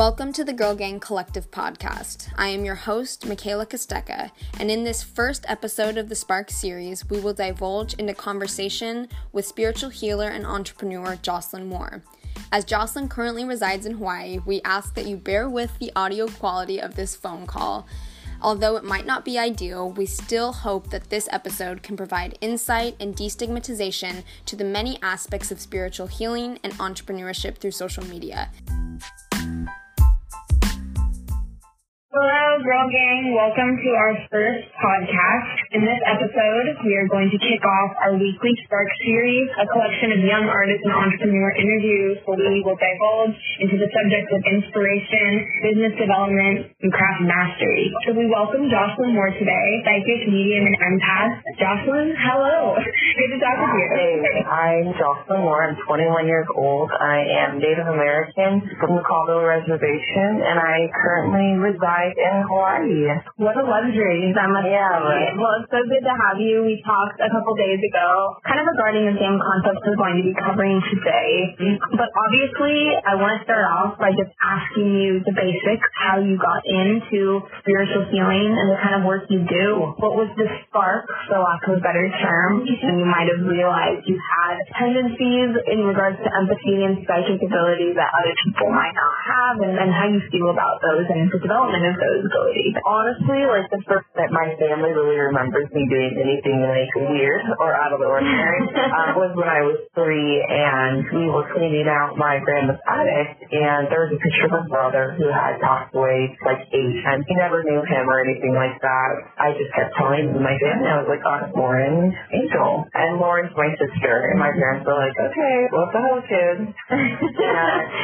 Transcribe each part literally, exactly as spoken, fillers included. Welcome to the Girl Gang Collective Podcast. I am your host, Michaela Costeca, and in this first episode of the Spark Series, we will divulge into conversation with spiritual healer and entrepreneur Jocelyn Moore. As Jocelyn currently resides in Hawaii, we ask that you bear with the audio quality of this phone call. Although it might not be ideal, we still hope that this episode can provide insight and destigmatization to the many aspects of spiritual healing and entrepreneurship through social media. Hello, Girl Gang. Welcome to our first podcast. In this episode, we are going to kick off our weekly Spark Series, a collection of young artists and entrepreneur interviews where we will divulge into the subjects of inspiration, business development, and craft mastery. So we welcome Jocelyn Moore today, psychic, medium, and empath. Jocelyn, hello. Good to talk with you. Hey, I'm Jocelyn Moore. I'm twenty-one years old. I am Native American from the Caldwell Reservation, and I currently reside in Hawaii. What a luxury. I'm a yeah, right. Well, it's so good to have you. We talked a couple days ago, kind of regarding the same concepts we're going to be covering today. But obviously, I want to start off by just asking you the basics, how you got into spiritual healing and the kind of work you do. What was the spark, for lack of a better term, and you might have realized you had tendencies in regards to empathy and psychic abilities that other people might not have, and, and how you feel about those and the development of those abilities. Honestly, like the first that my family really remembers me doing anything like weird or out of the ordinary uh, was when I was three, and we were cleaning out my grandma's attic, and there was a picture of my brother who had passed away like eight times. He never knew him or anything like that. I just kept telling my family, I was like, "Oh, Lauren's angel," and Lauren's my sister, and my parents were like, "Okay, what the hell, kids?" And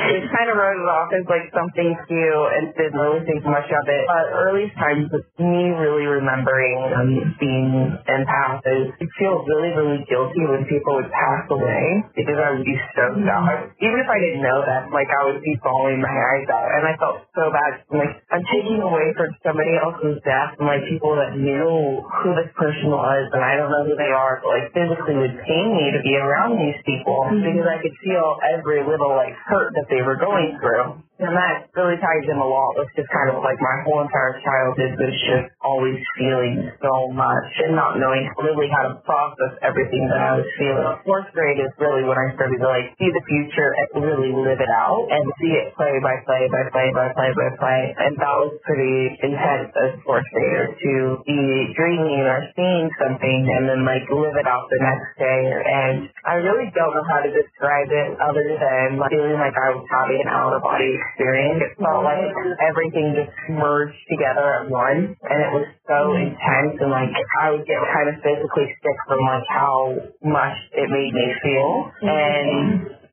they kind of wrote it off as like something cute and didn't really think much of it. But earliest times with me really remembering um, being empath is I feel really, really guilty when people would pass away because I would be so sad. Even if I didn't know them, like I would be bawling my eyes out, and I felt so bad. I'm like, I'm taking away from somebody else's death, and like people that knew who this person was, and I don't know who they are, but like physically would pain me to be around these people mm-hmm. because I could feel every little like hurt that they were going through. And that really ties in a lot with just kind of like my whole entire childhood was just always feeling so much and not knowing really how to process everything that I was feeling. Fourth grade is really when I started to like see the future and really live it out and see it play by play by play by play by play. And that was pretty intense as a fourth grader to be dreaming or seeing something and then like live it out the next day. And I really don't know how to describe it other than like feeling like I was having an out of body experience. It felt like everything just merged together at once, and it was so intense, and like I would get kind of physically sick from like how much it made me feel. And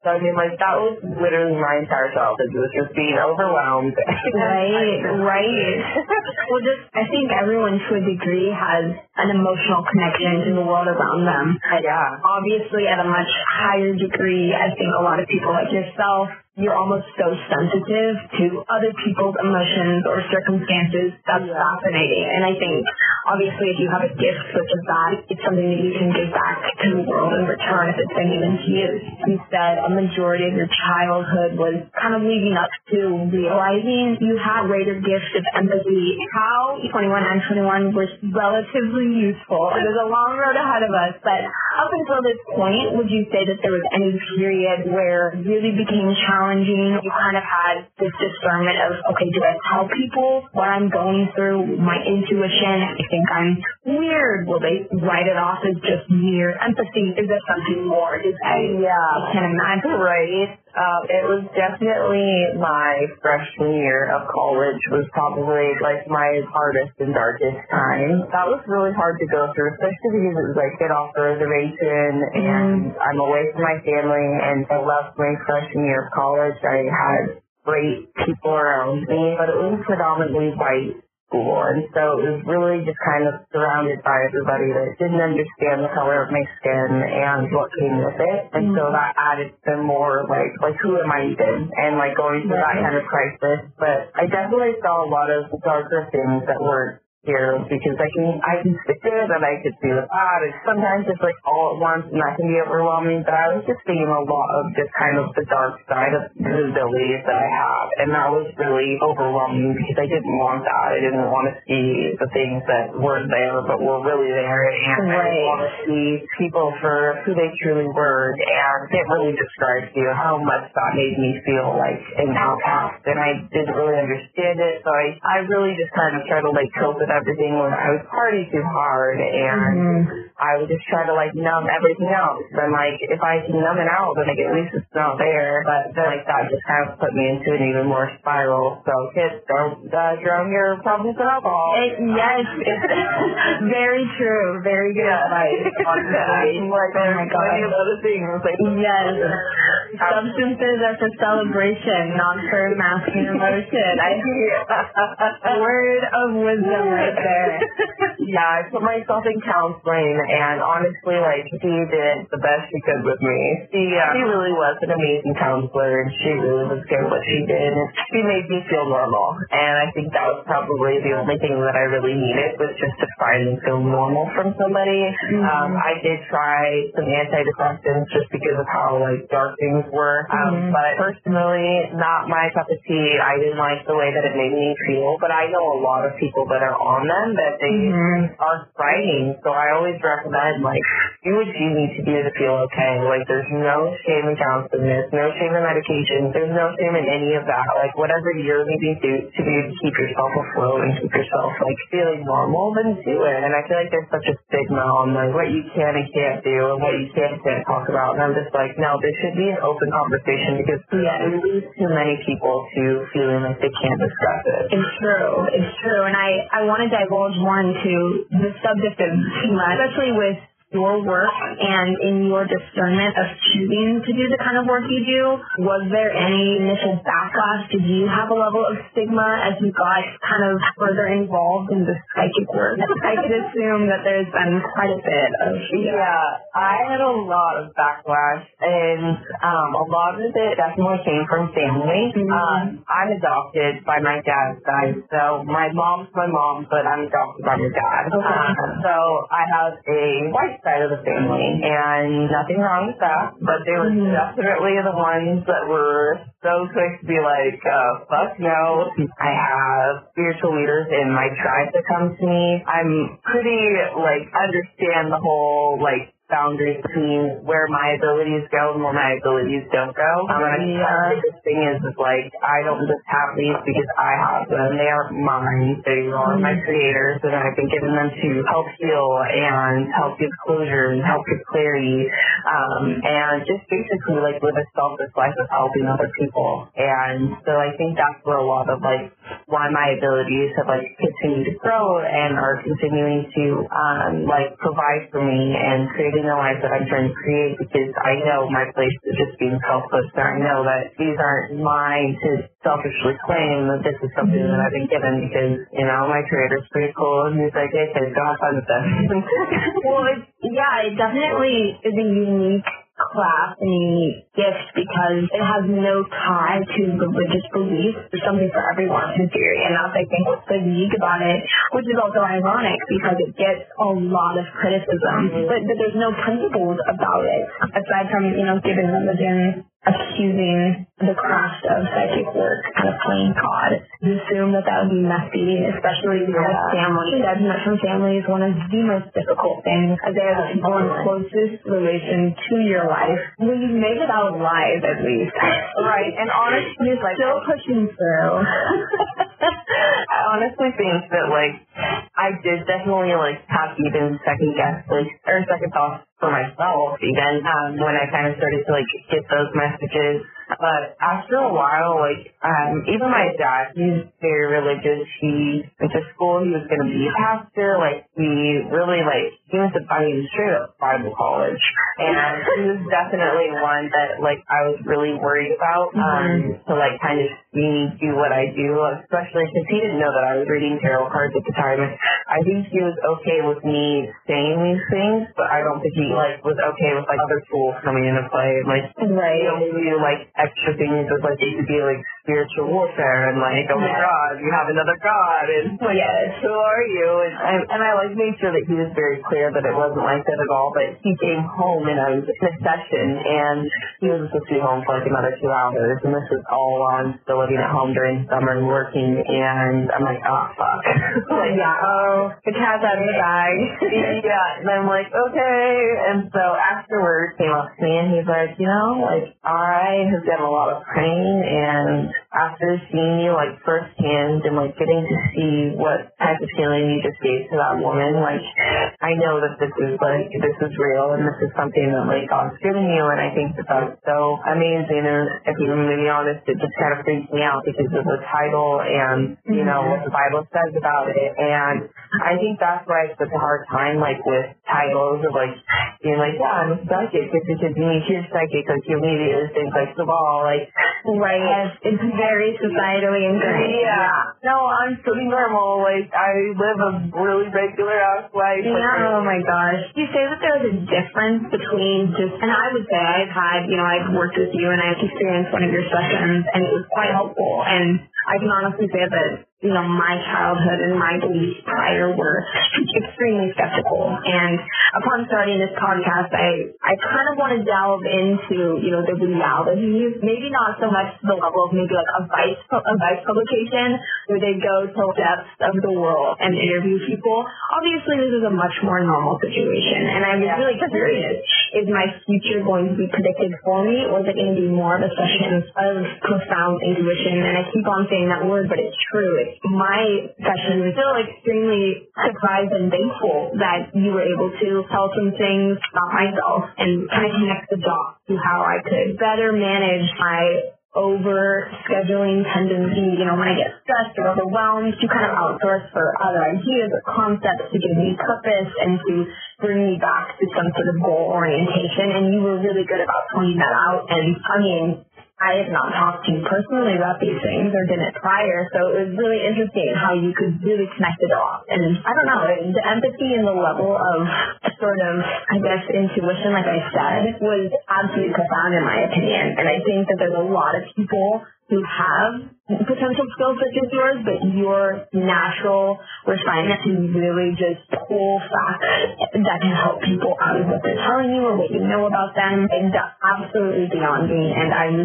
so I mean, like, that was literally my entire childhood. It was just being overwhelmed. Right, right. Well, just, I think everyone to a degree has an emotional connection to the world around them. Yeah. Obviously, at a much higher degree, I think a lot of people like yourself, you're almost so sensitive to other people's emotions or circumstances. That's yeah. fascinating. And I think, obviously, if you have a gift such as that, it's something that you can give back to the world in return if it's been given to you. You said a majority of your childhood was kind of leading up to realizing you had greater gifts of empathy. How twenty-one and twenty-one were relatively useful. There's a long road ahead of us, but up until this point, would you say that there was any period where it really became challenging? You kind of had this discernment of, okay, do I tell people what I'm going through, my intuition? I think I'm weird. Will they write it off as just mere empathy? Is there something more? Is I, yeah, I can imagine, right? Um, it was definitely my freshman year of college was probably like my hardest and darkest time. That was really hard to go through, especially because it was like get off the reservation and I'm away from my family, and I left my freshman year of college. I had great people around me, but it was predominantly white. And so it was really just kind of surrounded by everybody that didn't understand the color of my skin and what came with it. And mm-hmm. so that added some more like, like who am I even? And like going through yeah. that kind of crisis. But I definitely saw a lot of darker things that weren't here because I can I can sit there and I could do a lot. And sometimes it's like all at once and that can be overwhelming. But I was just seeing a lot of just kind of the dark side of the abilities that I have, and that was really overwhelming because I didn't want that. I didn't want to see the things that weren't there but were really there, and right. I didn't want to see people for who they truly were. And it really describes to you how much that made me feel like an outcast, and I didn't really understand it. So I I really just kind of tried to like cope with everything when I was partying too hard, and mm-hmm. I would just try to like numb everything else. And like if I can numb it out, then like at least it's not there. But then like that just kind of put me into an even more spiral. So kids, don't uh, drown your problems in alcohol. It, yes, it's very true. Very good yeah. advice. Honestly, like oh my god, many other things. Like, yes, substances are for celebration, not for masking emotion. I hear word of wisdom right there. Yeah, I put myself in counseling, and honestly, like, she did the best she could with me. She, uh, she really was an amazing counselor, and she really was good at what she did. She made me feel normal, and I think that was probably the only thing that I really needed was just to find and feel normal from somebody. Mm-hmm. Um, I did try some antidepressants just because of how, like, dark things were, um, mm-hmm. but personally, not my cup of tea. I didn't like the way that it made me feel, but I know a lot of people that are on them that they mm-hmm. are fighting, so I always recommend, like, do what you need to do to feel okay. Like, there's no shame in counseling, there's no shame in medication, there's no shame in any of that. Like, whatever you're needing to do to keep yourself afloat and keep yourself, like, feeling normal, then do it. And I feel like there's such a stigma on, like, what you can and can't do and what you can and can't talk about, and I'm just like, no, this should be an open conversation because yeah, it leads too many people to feeling like they can't discuss it. It's true. It's true. And I, I want to divulge more into the subject of stigma, especially with your work and in your discernment of choosing to do the kind of work you do. Was there any initial backlash? Did you have a level of stigma as you got kind of further involved in the psychic work? I could assume that there's been quite a bit of yeah. yeah, I had a lot of backlash, and um, a lot of it definitely came from family. Mm-hmm. Um, I'm adopted by my dad's side, so my mom's my mom, but I'm adopted by my dad. Okay. Um, so I have a white side of the family, and nothing wrong with that, but they were mm-hmm. definitely the ones that were so quick to be like, uh, fuck no. I have spiritual leaders in my tribe that come to me. I'm pretty, like, understand the whole, like, boundaries between where my abilities go and where my abilities don't go. Um, and yeah. the biggest thing is, is, like, I don't just have these because I have them. They aren't mine. They are my creators, and I've been giving them to help heal and help give closure and help give clarity. Um, and just basically, like, live a selfless life of helping other people. And so I think that's where a lot of, like, why my abilities have, like, continued to grow and are continuing to, um, like, provide for me and creating the life that I'm trying to create, because I know my place is just being selfless, and I know that these aren't mine to selfishly claim that this is something that I've been given because, you know, my creator's pretty cool, and he's like, hey, kids, go have fun with this. Well, it's, yeah, it definitely is a unique class and unique gift because it has no tie to religious beliefs. There's something for everyone in theory, and that's, I think, what's so unique about it, which is also ironic because it gets a lot of criticism, but, but there's no principles about it aside from, you know, giving religion, accusing the craft of psychic work, kind of playing God. You assume that that would be messy, especially with yeah. family. Judgment from family is one of the most difficult things, as they are the people in closest relation to your life. When you make it out alive, at least. Right, and honestly, it's like still pushing through. I honestly think that, like, I did definitely, like, have even second guess, like, or second thoughts for myself, even um, when I kind of started to, like, get those messages. But after a while, like, um, even my dad, he's very religious. He went to school. He was going to be a pastor. Like, he really, like, he was a, I mean, straight up Bible college. And he was definitely one that, like, I was really worried about um, mm-hmm. to, like, kind of see me do what I do, especially because he didn't know that I was reading tarot cards at the time. I think he was okay with me saying these things, but I don't think he like was okay with like other tools coming into play, like right. you know, maybe like extra things with like it could be like spiritual warfare and like, oh my yeah. God, you have another God, and yes. who are you? And I, and I like made sure that he was very clear that it wasn't like that at all. But he came home and I was in a session, and he was supposed to be home for like another two hours. And this was all while I'm still living at home during summer and working. And I'm like, oh fuck, like, yeah, oh, the cat's out of the bag. yeah, and I'm like, okay. And so afterwards, came up to me and he's like, you know, like I have done a lot of praying and. After seeing you, like, firsthand and, like, getting to see what type of healing you just gave to that woman, like, I know that this is, like, this is real and this is something that, like, God's given you, and I think that that's so amazing. And if you're going to be honest, it just kind of freaked me out because of the title and, you know, what the Bible says about it. And I think that's why I took a hard time, like, with titles of, like, being like, yeah, I'm a psychic. It's because you need to be psychic, like, you immediately think, like, the ball, like, right. It's very societally ingrained. Yeah. No, I'm pretty normal. Like, I live a really regular ass life. Yeah. Like, oh my gosh. You say that there's a difference between just, and I would say I've had, you know, I've worked with you and I've experienced one of your sessions and it was quite helpful. And I can honestly say that, you know, my childhood and my beliefs prior were extremely skeptical. And upon starting this podcast, I, I kind of want to delve into, you know, the realities, maybe not so much to the level of maybe like a Vice, a Vice publication where they go to depths of the world and interview people. Obviously, this is a much more normal situation. And I'm yeah. really curious, is my future going to be predicted for me, or is it going to be more of a session of profound intuition? And I keep on saying that word, but it's true. It's my session was still extremely surprised and thankful that you were able to tell some things about myself and kind of connect the dots to how I could better manage my over-scheduling tendency, you know, when I get stressed or overwhelmed, to kind of outsource for other ideas or concepts to give me purpose and to bring me back to some sort of goal orientation. And you were really good about pointing that out. And, I mean, I have not talked to you personally about these things or did it prior, so it was really interesting how you could really connect it all. And I don't know, the empathy and the level of sort of, I guess, intuition, like I said, was absolutely profound in my opinion. And I think that there's a lot of people who have potential skills such as yours, but your natural refinement to really just pull facts that can help people out of what they're telling you or what you know about them is absolutely beyond me, and I'm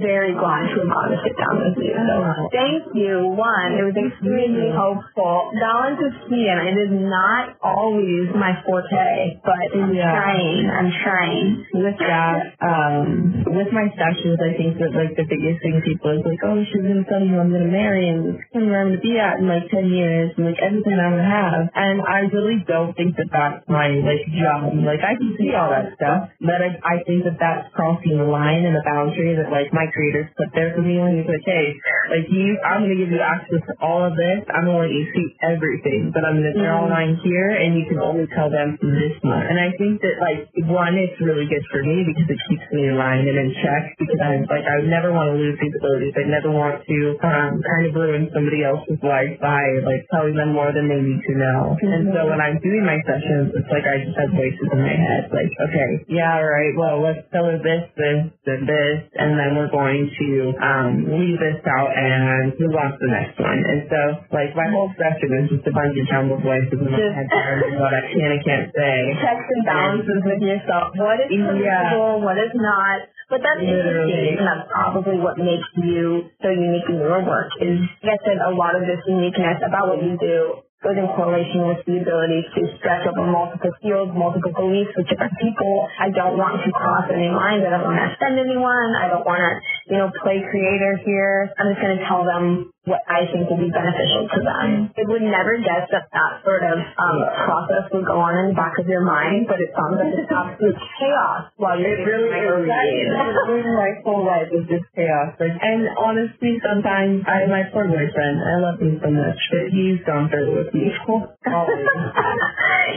very glad to have gotten to sit down with you. So thank you. One, it was extremely helpful. Balance is key, and it is not always my forte, but I'm yeah. trying. I'm trying. With that, um, with my sessions, I think that like the biggest thing people is like, oh, she's in tell me I'm going to marry and tell me where I'm going to be at in like ten years and like everything I'm going to have. And I really don't think that that's my like job. Like I can see all that stuff, but I, I think that that's crossing the line and the boundary that like my creator's put there for me when he's like, hey, like you, I'm going to give you access to all of this. I'm going to let you see everything, but I'm going to draw a line here and you can only tell them this much. And I think that like one, it's really good for me because it keeps me in line and in check because I like I would never want to lose abilities. I never want to um, kind of ruin somebody else's life by like telling them more than they need to know. Mm-hmm. And so when I'm doing my sessions, it's like I just have voices in my head, like, okay, yeah, all right, well, let's tell her this, this, and this, and then we're going to um, leave this out and move on to the next one. And so like my whole session is just a bunch of jumbled voices in my head what I can and can't say. Checks and balances with yourself. What is possible? Yeah. What is not? But that's interesting, and that's probably what makes you so unique in your work is, I guess, a lot of this uniqueness about what you do goes in correlation with the ability to stretch over multiple fields, multiple beliefs with different people. I don't want to cross any lines. I don't want to offend anyone. I don't want to, you know, play creator here. I'm just going to tell them what I think will be beneficial to them. It would never guess that that sort of um, process would go on in the back of your mind, but it sounds like it's absolute chaos while you're it really is. My whole life is just chaos. Like, and honestly, sometimes I, my poor boyfriend, I love him so much, but he's gone through it with me. Always.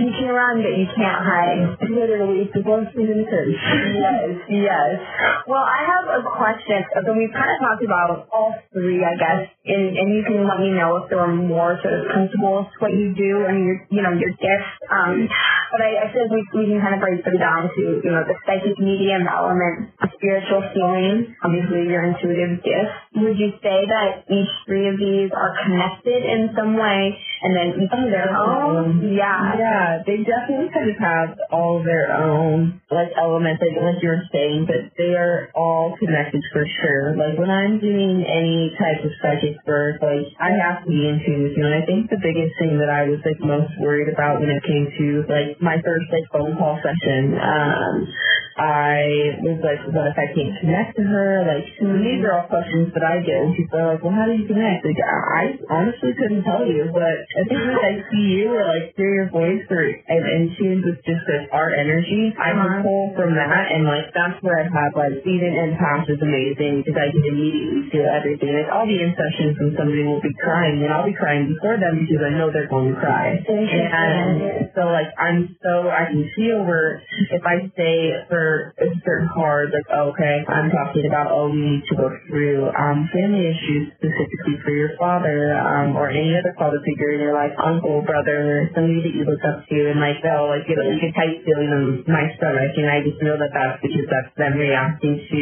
You can run, but you can't hide. Literally, the most human person. Yes, yes. Well, I have a question. So we've kind of talked about all three, I guess, and, and you can let me know if there are more sort of principles to what you do and your, you know, your gifts. Um, but I, I feel like we, we can kind of break them down to, you know, the psychic medium element, spiritual healing, obviously your intuitive gifts. Would you say that each three of these are connected in some way, and then each oh, their own? own? Yeah. Yeah, they definitely kind of have all their own, like, elements, like, like you were saying, but they are all connected for sure. Like, when I'm doing any type of psychic work, like, I have to be in tune with you, and I think the biggest thing that I was, like, most worried about when it came to, like, my first, like, phone call session, um, I was like, what if I can't connect to her? Like, these are all questions that I get when people are like, well, how do you connect? Like, I honestly couldn't tell you, but I think when I see you or, like, hear your voice or I'm in tune with just, like, our energy, I can pull from that, and, like, that's where I've had, like, even impact is amazing because I can immediately feel everything. Like, I'll be in sessions and somebody will be crying, and I'll be crying before them because I know they're going to cry. And so, like, I'm so, I can feel where if I stay for a certain card, like, oh, okay, I'm talking about, oh, we need to work through um, family issues specifically for your father um, or any other father figure in your life, uncle, brother, somebody that you look up to, and, like, they'll, like, get like, a tight feeling in my stomach, and I just know that that's because that's them reacting to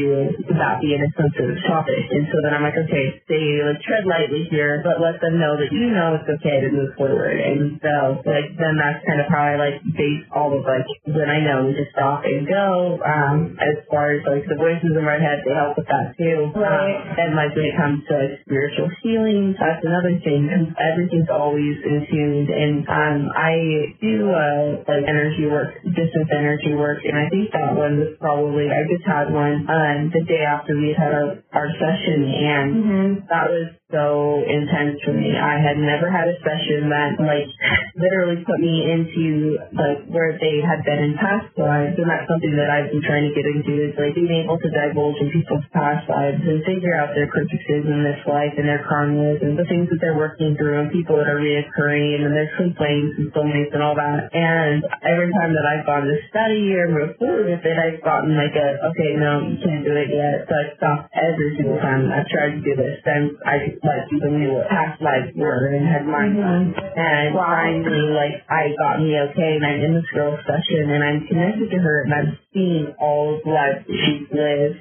that being a sensitive topic. And so then I'm like, okay, stay, like, tread lightly here, but let them know that you know it's okay to move forward. And so, like, then that's kind of how I, like, base all of, like, when I know to stop and go. Um, as far as, like, the voices in my head, they help with that, too. Right. Um, and, like, when it comes to, like, spiritual healing, that's another thing. Everything's always in tune. And um, I do, uh, like, energy work, distance energy work, and I think that one was probably, I just had one um, the day after we had our, our session, and mm-hmm. that was so intense for me. I had never had a session that, like, literally put me into, like, where they had been in past lives, and that's something that I've been trying to get into, is, like, being able to divulge in people's past lives and figure out their purposes in this life and their karmas and the things that they're working through and people that are reoccurring and their complaints and soulmates and all that. And every time that I've gone to study or moved forward with it, I've gotten, like, a, okay, no, you can't do it yet. So I've stopped every single time I've tried to do this. Then I like even knew what past lives were and had mine on. And finally, like, I got me okay, and I'm in this girl session, and I'm connected to her, and I'm seeing all of the lives that she's lived,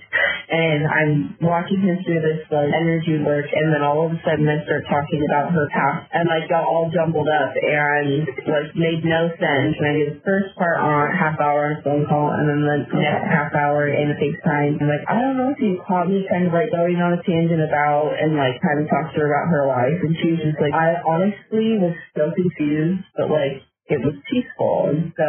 and I'm watching her through this, like, energy work, and then all of a sudden I start talking about her past, and, like, got all jumbled up and, like, made no sense. And I did the first part on half hour on a phone call, and then the next half hour in a FaceTime. I'm like, I don't know if you caught me kind of, like, going on a tangent about, and, like, kind of talked to her about her life, and she was just like, I honestly was so confused, but, like, it was peaceful. And so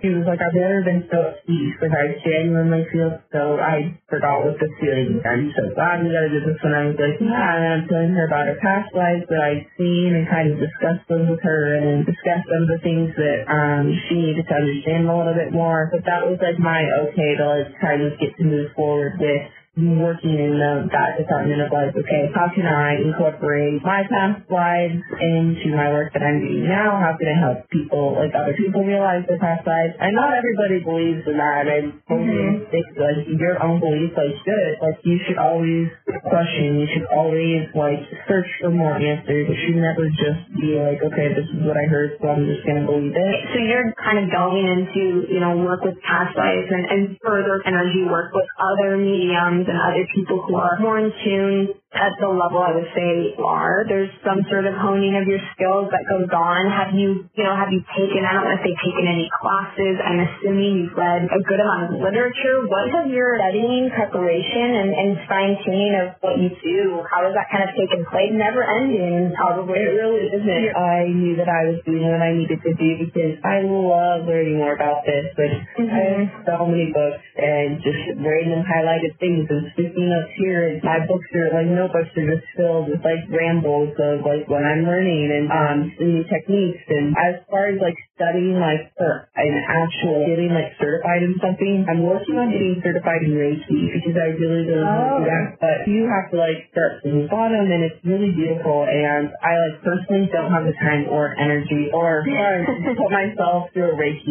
she was like, I've never been so at peace. Like, I genuinely feel so, I forgot what the feeling was. I'm so glad we got to do this. When I was like, yeah, and I'm telling her about her past lives that I've seen and kind of discussed them with her and discussed some of the things that um, she needed to understand a little bit more. But that was, like, my okay to, like, kind of get to move forward with working in the, that department of, like, okay, how can I incorporate my past lives into my work that I'm doing now? How can I help people, like, other people realize their past lives? And not everybody believes in that. And mm-hmm. it's, like, your own beliefs, like, good. Like, you should always question. You should always, like, search for more answers. It should never just be like, okay, this is what I heard, so I'm just going to believe it. So you're kind of delving into, you know, work with past lives and, and further energy work with other mediums and other people who are more in tune at the level I would say you are. There's some sort of honing of your skills that goes on. Have you, you know, have you taken, I don't want to say taken any classes. I'm assuming you've read a good amount of literature. What has your studying, preparation, and, and fine-tuning of what you do, how does that kind of take in place? Never ending, probably. It really isn't. I knew that I was doing what I needed to do because I love learning more about this. But mm-hmm. I have so many books and just random highlighted things and sticking up here. And my books are like no notebooks are just filled with, like, rambles of, like, what I'm learning and um, new techniques. And as far as, like, studying, like, for an actual getting, like, certified in something, I'm working on getting certified in Reiki because I really, really want to do that. But you have to, like, start from the bottom, and it's really beautiful. And I, like, personally don't have the time or energy or to put myself through a Reiki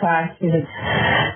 class because,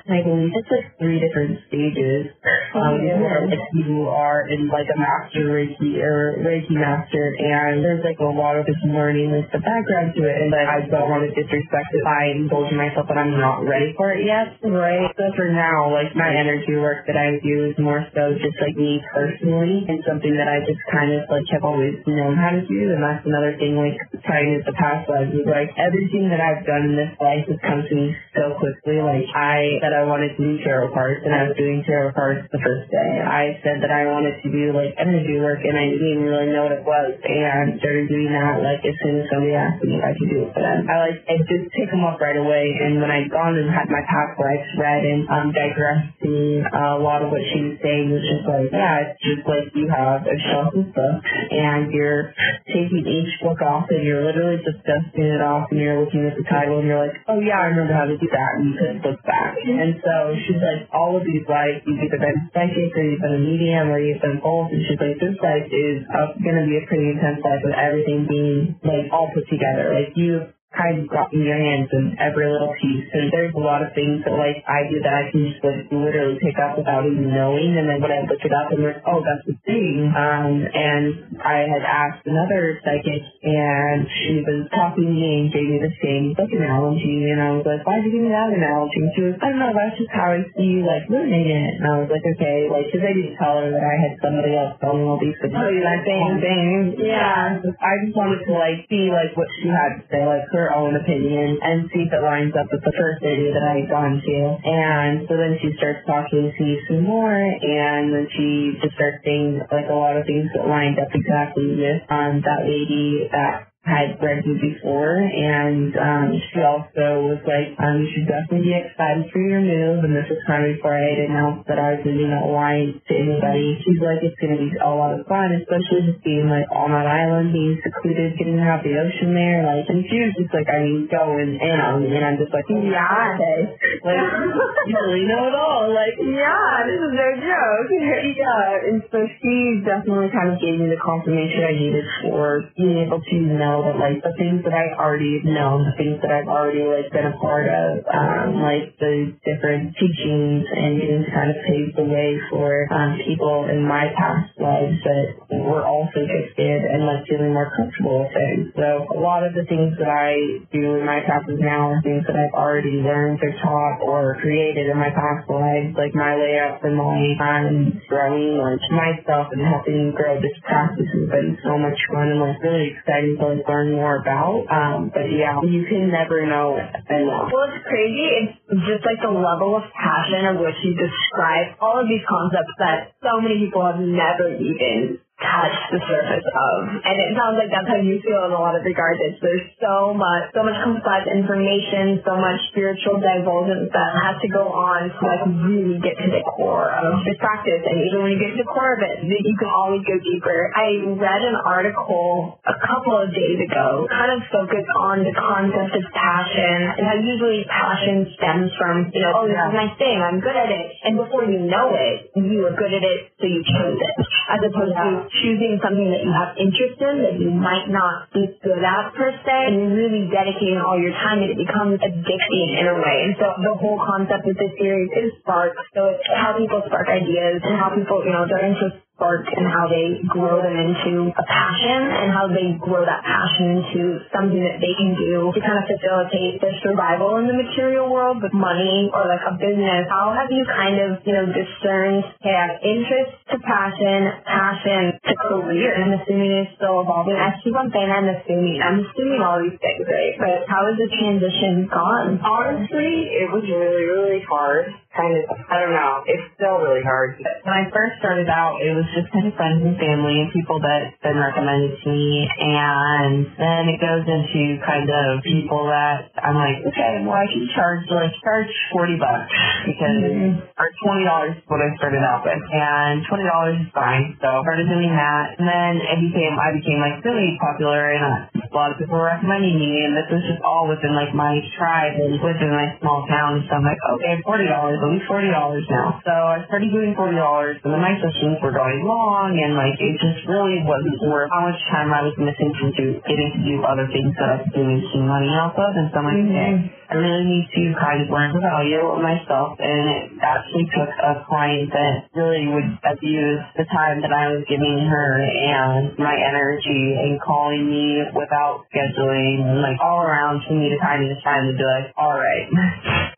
like, it's, like, three different stages. Um, and if you are in like a master Reiki or Reiki master, and there's like a lot of just learning like the background to it, and like, I don't want to disrespect it by indulging myself that I'm not ready for it yet. Right. So for now, like my energy work that I do is more so just like me personally, and something that I just kind of like have always known how to do. And that's another thing, like trying with the past lives, is like everything that I've done in this life has come to me so quickly. Like I said I wanted to do tarot cards, and I was doing tarot cards the first day. I said that I wanted to do like energy work, and I didn't even really know what it was, and started doing that like as soon as somebody asked me if I could do it for them. I like I just pick them up right away, and when I'd gone and had my past lives read and um, digressed to uh, a lot of what she was saying, was just like, yeah, it's just like you have a shelf of books, and you're taking each book off, and you're literally just dusting it off, and you're looking at the title, and you're like, oh yeah, I remember how to do that, and you put the book back. And so she's like, all of these lives, you've either been psychic, or you've been a medium, or you've been both, and she's like, this life is uh, going to be a pretty intense life with everything being like all put together. Like you kind of got in your hands in every little piece, and there's a lot of things that like I do that I can just like literally pick up without even knowing, and then when I look it up and like, oh, that's the thing. Um and I had asked another psychic, and she was talking to me and gave me the same book analogy, and I was like, why did you give me that analogy? And she was, I don't know, that's just how I see like learning it. And I was like, okay, like, because I didn't tell her that I had somebody else telling all these things. Oh, you that same thing. Yeah. I just wanted to like see like what she had to say, like her her own opinion, and see if it lines up with the first video that I had gone to. And so then she starts talking to me some more, and then she just starts saying like a lot of things that lined up exactly with um, that lady that had read me before. And um, she also was like, um, you should definitely be excited for your move, and this was kind of before I had announced that I was going to not lie to anybody. She's like, it's going to be a lot of fun, especially just being like on that island, being secluded, getting to have the ocean there, like, and she was just like, I mean, going in on me, and I'm just like, yeah, okay, like, you really know it all, like, yeah, this is no joke. Yeah, and so she definitely kind of gave me the confirmation I needed for being able to know that like the things that I already know, the things that I've already like been a part of, um, like the different teachings and things kind of paved the way for um, people in my past lives that were also gifted and like feeling more comfortable with things. So a lot of the things that I do in my practice now are things that I've already learned or taught or created in my past lives, like my layout for my time growing like myself and helping grow this practice has been so much fun and like really exciting to learn more about, um, but yeah, you can never know enough. Well, it's crazy. It's just like the level of passion of which you describe all of these concepts that so many people have never even touch the surface of, and it sounds like that's how you feel in a lot of regards. It's, there's so much, so much complex information, so much spiritual divulgence that has to go on to like really get to the core of this practice. And even when you get to the core of it, you can always go deeper. I read an article a couple of days ago, kind of focused on the concept of passion, and how usually passion stems from, you know, oh, this is my thing, I'm good at it, and before you know it, you were good at it, so you chose it, as opposed to choosing something that you have interest in that you might not be good at per se, and really dedicating all your time, and it becomes addicting in a way. And so the whole concept of this series is spark. So it's how people spark ideas and how people, you know, their interests spark and how they grow them into a passion, and how they grow that passion into something that they can do to kind of facilitate their survival in the material world with money or like a business. How have you kind of, you know, discerned, hey, I have interest to passion, passion to career? I'm assuming it's still evolving. I keep on saying I'm assuming. I'm assuming all these things, right? But how has the transition gone? Honestly, it was really, really hard. Kind of, I don't know, it's still really hard. When I first started out, it was just kind of friends and family and people that had been recommended to me, and then it goes into kind of people that I'm like, okay, well, I can charge, like, charge forty bucks, because, mm-hmm. or twenty dollars is what I started out with, and twenty dollars is fine, so I started doing that, and then it became, I became, like, really popular, and I a lot of people were recommending me, and this was just all within, like, my tribe and within my small town. So I'm like, okay, forty dollars, I'll do forty dollars now. So I started doing forty dollars, and then my sessions were going long, and, like, it just really wasn't worth how much time I was missing from getting to do other things that I was doing making money off of. And so I'm like, okay, I really need to kind of learn the value of myself, and it actually took a client that really would abuse the time that I was giving her and my energy and calling me without scheduling, like, all around for me to kind of decide to be like, all right,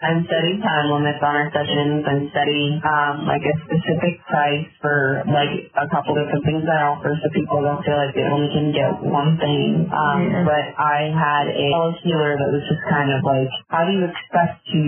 I'm setting time limits on our sessions. I'm setting um, like a specific price for like a couple different things that I offer so people don't feel like they only can get one thing. Um, yeah. But I had a fellow healer that was just kind of like, how do you expect to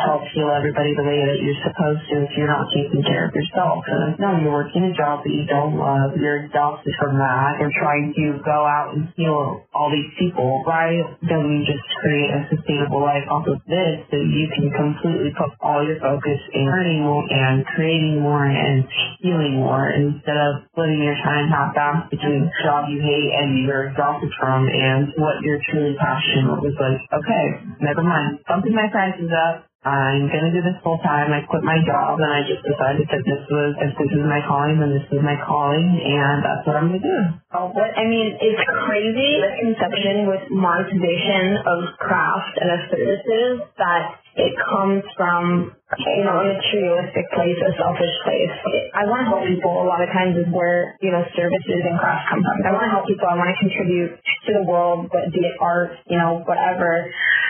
help heal everybody the way that you're supposed to if you're not taking care of yourself? And no, you're working a job that you don't love. You're exhausted from that. You're trying to go out and heal all these people. Why don't we just create a sustainable life off of this so you can completely put all your focus in earning more and creating more and healing more instead of splitting your time half-assed between the job you hate and you're exhausted from and what you're truly passionate was like, okay, never mind, bumping my prices up. I'm going to do this full time. I quit my job, and I just decided that this was, if this is my calling, then this is my calling, and that's what I'm going to do. Oh, but, I mean, it's crazy, the conception with monetization of craft and of services, that it comes from, you know, a materialistic place, a selfish place. I want to help people a lot of times is where, you know, services and crafts come from. I want to help people. I want to contribute to the world, but be it art, you know, whatever.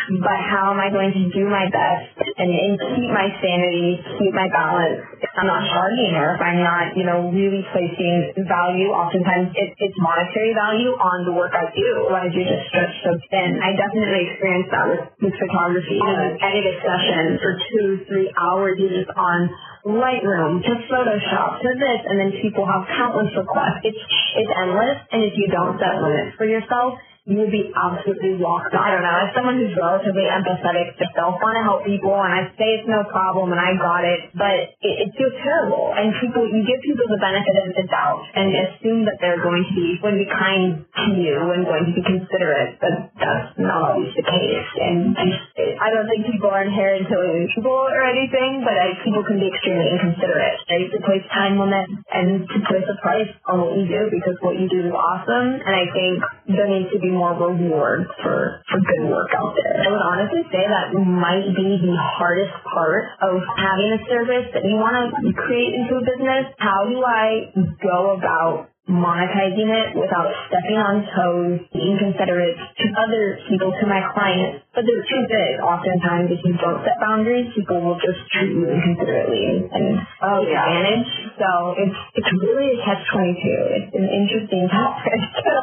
But how am I going to do my best and, and keep my sanity, keep my balance if I'm not charging or if I'm not, you know, really placing value? Oftentimes it, it's monetary value on the work I do. Why do you just stretch so thin? I definitely experienced that with, with photography. And edit a session for two, three hours. You're just on Lightroom to Photoshop to this, and then people have countless requests. It's, it's endless, and if you don't set limits for yourself, you would be absolutely locked on. I don't know. As someone who's relatively empathetic, I still want to help people, and I say it's no problem, and I got it, but it, it feels terrible. And people, you give people the benefit of the doubt and assume that they're going to be going to be kind to you and going to be considerate, but that's not always the case. And just, I don't think people are inherently evil or anything, but I, people can be extremely inconsiderate. Right? To place time limits and to place a price on what you do, because what you do is awesome, and I think there needs to be more reward for, for good work out there. I would honestly say that might be the hardest part of having a service that you want to create into a business. How do I go about monetizing it without stepping on toes, being considerate to other people, to my clients? But they're too big. Oftentimes, if you don't set boundaries, people will just treat you inconsiderately and oh, yeah. manage. So it's it's really a catch twenty-two. It's an interesting topic.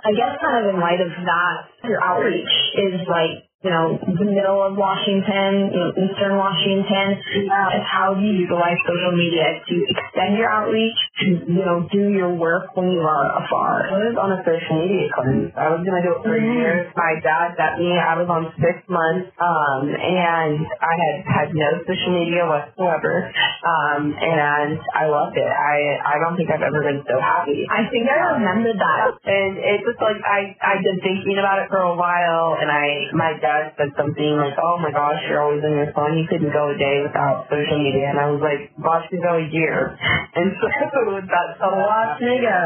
I guess kind of in light of that, your outreach is like, you know, the middle of Washington, you know, eastern Washington, uh, is how you utilize social media to extend your outreach, to, you know, do your work when you are afar. I was on a social media cleanse. I was going to do it for a year. My dad got me. I was on six months, um, and I had had no social media whatsoever, um, and I loved it. I, I don't think I've ever been so happy. I think I remembered that. And it's just like I, I've been thinking about it for a while, and I, my dad said something like, oh my gosh, you're always on your phone, you couldn't go a day without social media. And I was like, gosh, you go a year. And so that's a lot to go.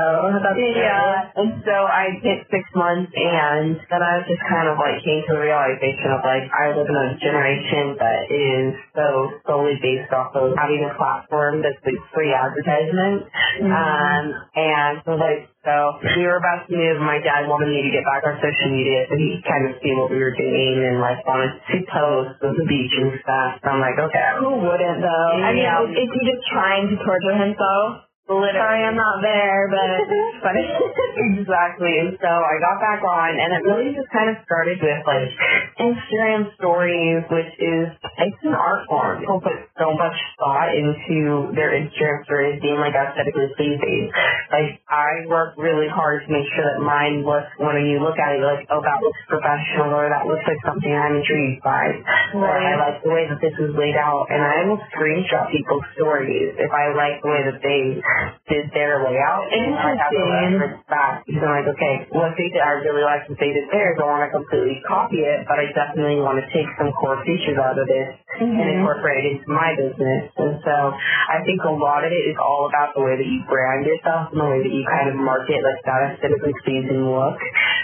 That's yeah. And so I hit six months, and then I was just kind of like came to the realization of like, I live in a generation that is so solely based off of having a platform that's like free advertisement. Mm-hmm. Um, and so like, So we were about to move, and my dad wanted me to get back on social media so he could kind of see what we were doing and, like, wanted to post with the beach and stuff. So I'm like, okay. Who wouldn't, though? I mean, yeah. Is he just trying to torture himself? Literally. Sorry I'm not there, but it's funny. Exactly. And so I got back on, and it really just kind of started with, like, Instagram stories, which is, it's an art form. People put so much thought into their Instagram stories being, like, aesthetically pleasing. Like, I work really hard to make sure that mine looks, when you look at it, you're like, oh, that looks professional, or that looks like something I'm intrigued by. Right. Or I like the way that this is laid out. And I will screenshot people's stories if I like the way that they did their way out. And I got the reference back. So I'm like, okay, what they did, I really like what they did there. I don't want to completely copy it, but I definitely want to take some core features out of this mm-hmm. and incorporate it into my business. And so I think a lot of it is all about the way that you brand yourself and the way that you kind of market, like that aesthetically pleasing look.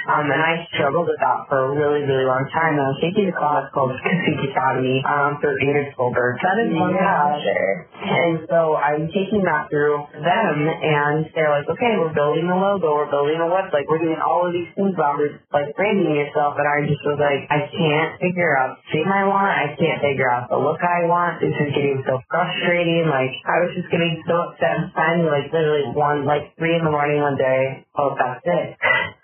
Um, and I struggled with that for a really, really long time. I was taking a class called Kissing Academy um, for Edith Goldberg. That is one sure. And so I'm taking that through them, and they're like, okay, we're building a logo, we're building a website, we're doing all of these things about like branding yourself. And I just was like, I can't figure out the thing I want. I can't figure out the look I want. This is getting so frustrating. Like, I was just getting so upset. And finally, like, literally one, like, three in the morning one day, oh, that's it.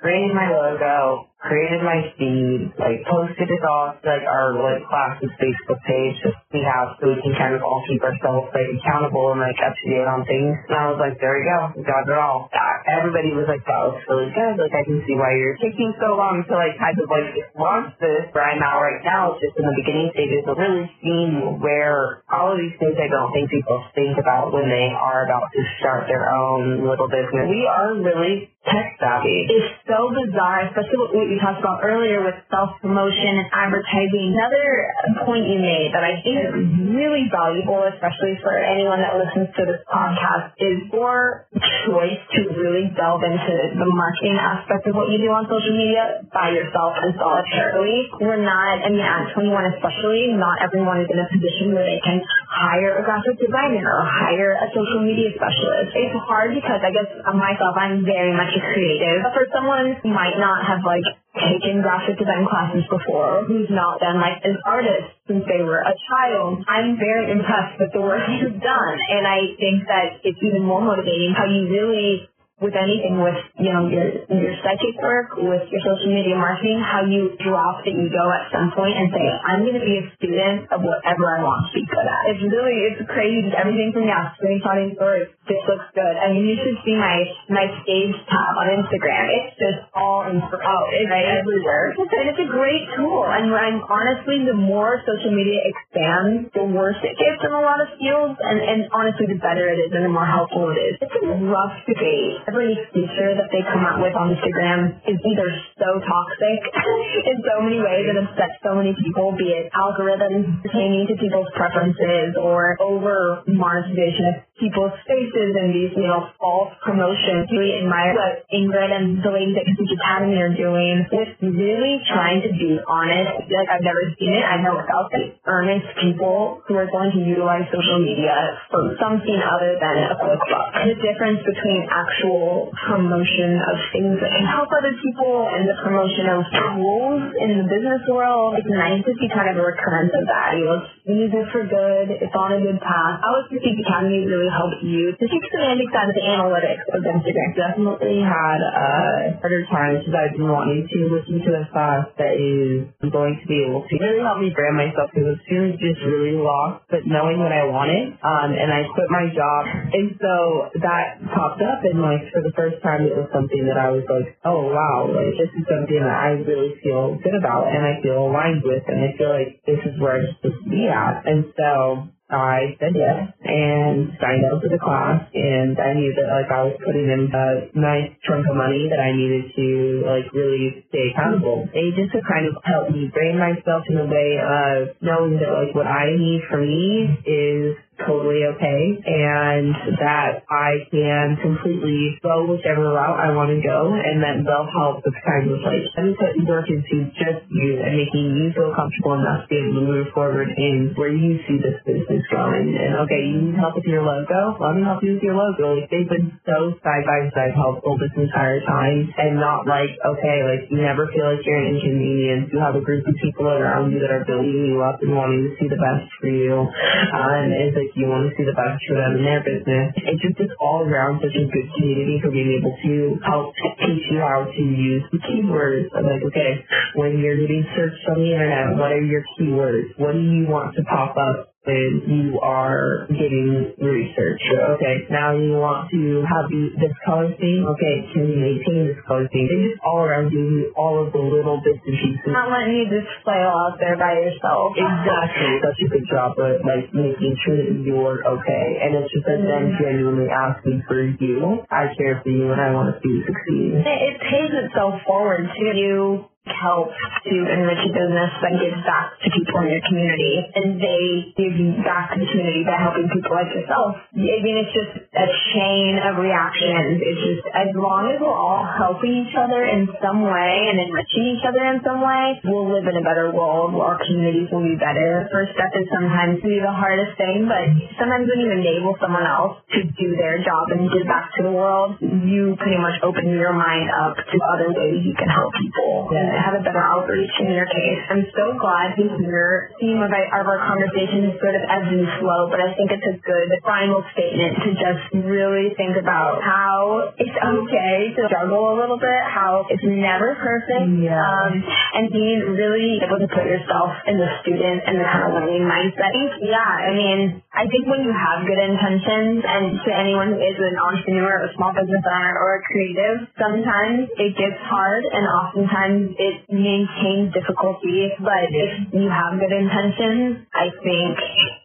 Created my logo, created my feed, like posted it off like our like class's Facebook page that we have so we can kind of all keep ourselves like accountable and like up to date on things. And I was like, there we go, we got it all. Everybody was like, that looks really good. Like, I can see why you're taking so long to like kind of like launch this. Where I'm at right now, it's just in the beginning stages of really seeing where all of these things I don't think people think about when they are about to start their own little business. We are really tech savvy. It's so bizarre, especially what we talked about earlier with self-promotion and advertising. Another point you made that I think is really valuable, especially for anyone that listens to this podcast, is your choice to really delve into the marketing aspect of what you do on social media by yourself and solitarily. We're not, I mean, at twenty-one especially, not everyone is in a position where they can hire a graphic designer or hire a social media specialist. It's hard because I guess myself, I'm very much creative, but for someone who might not have like taken graphic design classes before, who's not been like an artist since they were a child, I'm very impressed with the work you've done, and I think that it's even more motivating how you really, with anything, with, you know, your your psychic work, with your social media marketing, how you drop the ego at some point and say, I'm going to be a student of whatever I want to be good at. It's really, it's crazy, just everything from, yeah, screenshotting stories, this looks good. I mean, you should see my, my stage tab on Instagram. It's just all in, oh, it's right, everywhere. And it's a great tool, and I'm honestly, the more social media expands, the worse it gets in a lot of fields, and, and honestly, the better it is and the more helpful it is. It's a rough debate. Every feature that they come up with on Instagram is either so toxic in so many ways and upsets so many people, be it algorithms pertaining to people's preferences or over monetization of people's faces and these, you know, false promotions. Really admire what Ingrid and the ladies at Kissing Academy are doing with really trying to be honest. Like, I've never seen it. I know it's out there. Earnest people who are going to utilize social media for something other than a quick buck. The difference between actual promotion of things that can help other people and the promotion of tools in the business world. It's nice to see kind of a recurrence of that. You know, use it for good. It's on a good path. How has Kissing Academy really helped you to take the magic side of the analytics of Instagram? Definitely had a harder time because I've been wanting to listen to a class that is going to be able to really help me brand myself, because I was feeling just really lost, but knowing what I wanted, um, and I quit my job. And so that popped up, and like, for the first time, it was something that I was like, oh, wow, like, this is something that I really feel good about and I feel aligned with, and I feel like this is where I'm supposed to be at. And so I said yes and signed up for the class, and I knew that, like, I was putting in a nice chunk of money that I needed to, like, really stay accountable. And just to kind of help me brain myself in a way of knowing that, like, what I need for me is totally okay, and that I can completely go whichever route I want to go, and that they'll help with kind of like I'm putting work into just you and making you feel comfortable enough to be able to move forward in where you see this business going. And okay, you need help with your logo? Let me help you with your logo. Like, they've been so side by side helpful this entire time, and not like, okay, like, you never feel like you're an inconvenience. You have a group of people around you that are building you up and wanting to see the best for you. Um, it's like, you want to see the best for them in their business. It's just this all around such a good community for being able to help teach you how to use the keywords. I'm like, okay, when you're doing search on the internet, what are your keywords? What do you want to pop up you are getting research. Okay, now you want to have the, this color theme. Okay, can you maintain this color theme? They just all around you, all of the little bits and pieces. Not letting you just flail out there by yourself. Exactly. Such a good job of like making sure that you're okay. And it's just that mm-hmm. then genuinely asking for you. I care for you and I want to see you succeed. It, it pays itself forward to you. Help to enrich a business that gives back to people in your community, and they give back to the community by helping people like yourself. I mean, it's just a chain of reactions. It's just as long as we're all helping each other in some way and enriching each other in some way, we'll live in a better world. Our communities will be better. The first step is sometimes to be the hardest thing, but sometimes when you enable someone else to do their job and give back to the world, you pretty much open your mind up to other ways you can help people. Yeah. Have a better outreach in your case. I'm so glad to hear the theme of our conversation is sort of ebbs and flow, but I think it's a good final statement to just really think about how it's okay to struggle a little bit, how it's never perfect, yeah. um, and being really able to put yourself in the student and the kind of learning mindset. Yeah, I mean, I think when you have good intentions, and to anyone who is an entrepreneur or a small business owner or a creative, sometimes it gets hard and oftentimes it It maintains difficulty, but if you have good intentions, I think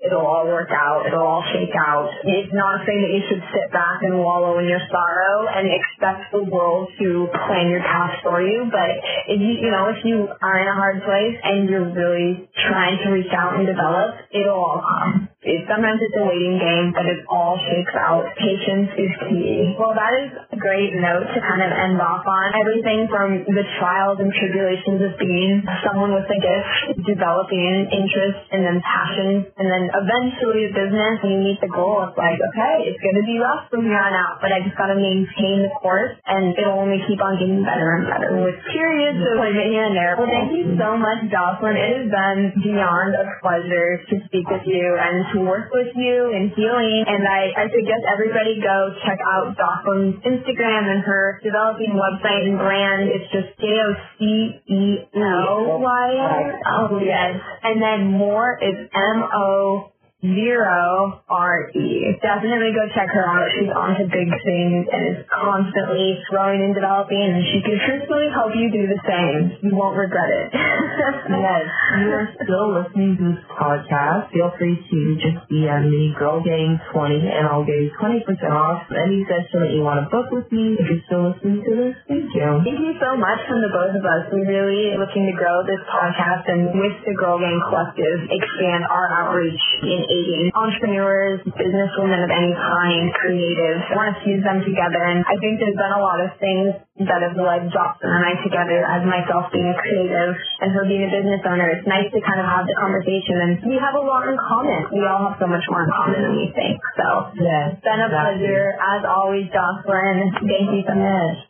it'll all work out. It'll all shake out. It's not a thing that you should sit back and wallow in your sorrow and expect the world to plan your path for you. But if you, you know, if you are in a hard place and you're really trying to reach out and develop, it'll all come. It, sometimes it's a waiting game, but it all shakes out. Patience is key. Well, that is a great note to kind of end off on. Everything from the trials and tribulations of being someone with a gift, developing interest, and then passion, and then eventually business, and you meet the goal. It's like, okay, it's going to be rough from here on out, but I just got to maintain the course, and it'll only keep on getting better and better. With periods of appointment here and there. Well, thank you so much, Jocelyn. It has been beyond a pleasure to speak with you and to work with you in healing, and I, I suggest everybody go check out Jocelyn's Instagram and her developing website and brand. It's just J O C E L Y N. Oh, yes. And then Moore is M O Zero R E. Definitely go check her out. She's on to big things and is constantly growing and developing, and she can truthfully help you do the same. You won't regret it. Yes. You are still listening to this podcast, feel free to just D M me Girl Gang twenty and I'll give you twenty percent off any session that you want to book with me. If you're still listening to this, thank you. Thank you so much from the both of us. We're really looking to grow this podcast and with the Girl Gang Collective expand our outreach in entrepreneurs, businesswomen of any kind, creatives. I want to fuse them together, and I think there's been a lot of things that have led Jocelyn and I together, as myself being a creative and her being a business owner. It's nice to kind of have the conversation, and we have a lot in common. We all have so much more in common than we think. So yeah, it's been a exactly. pleasure. As always, Jocelyn, thank you so much.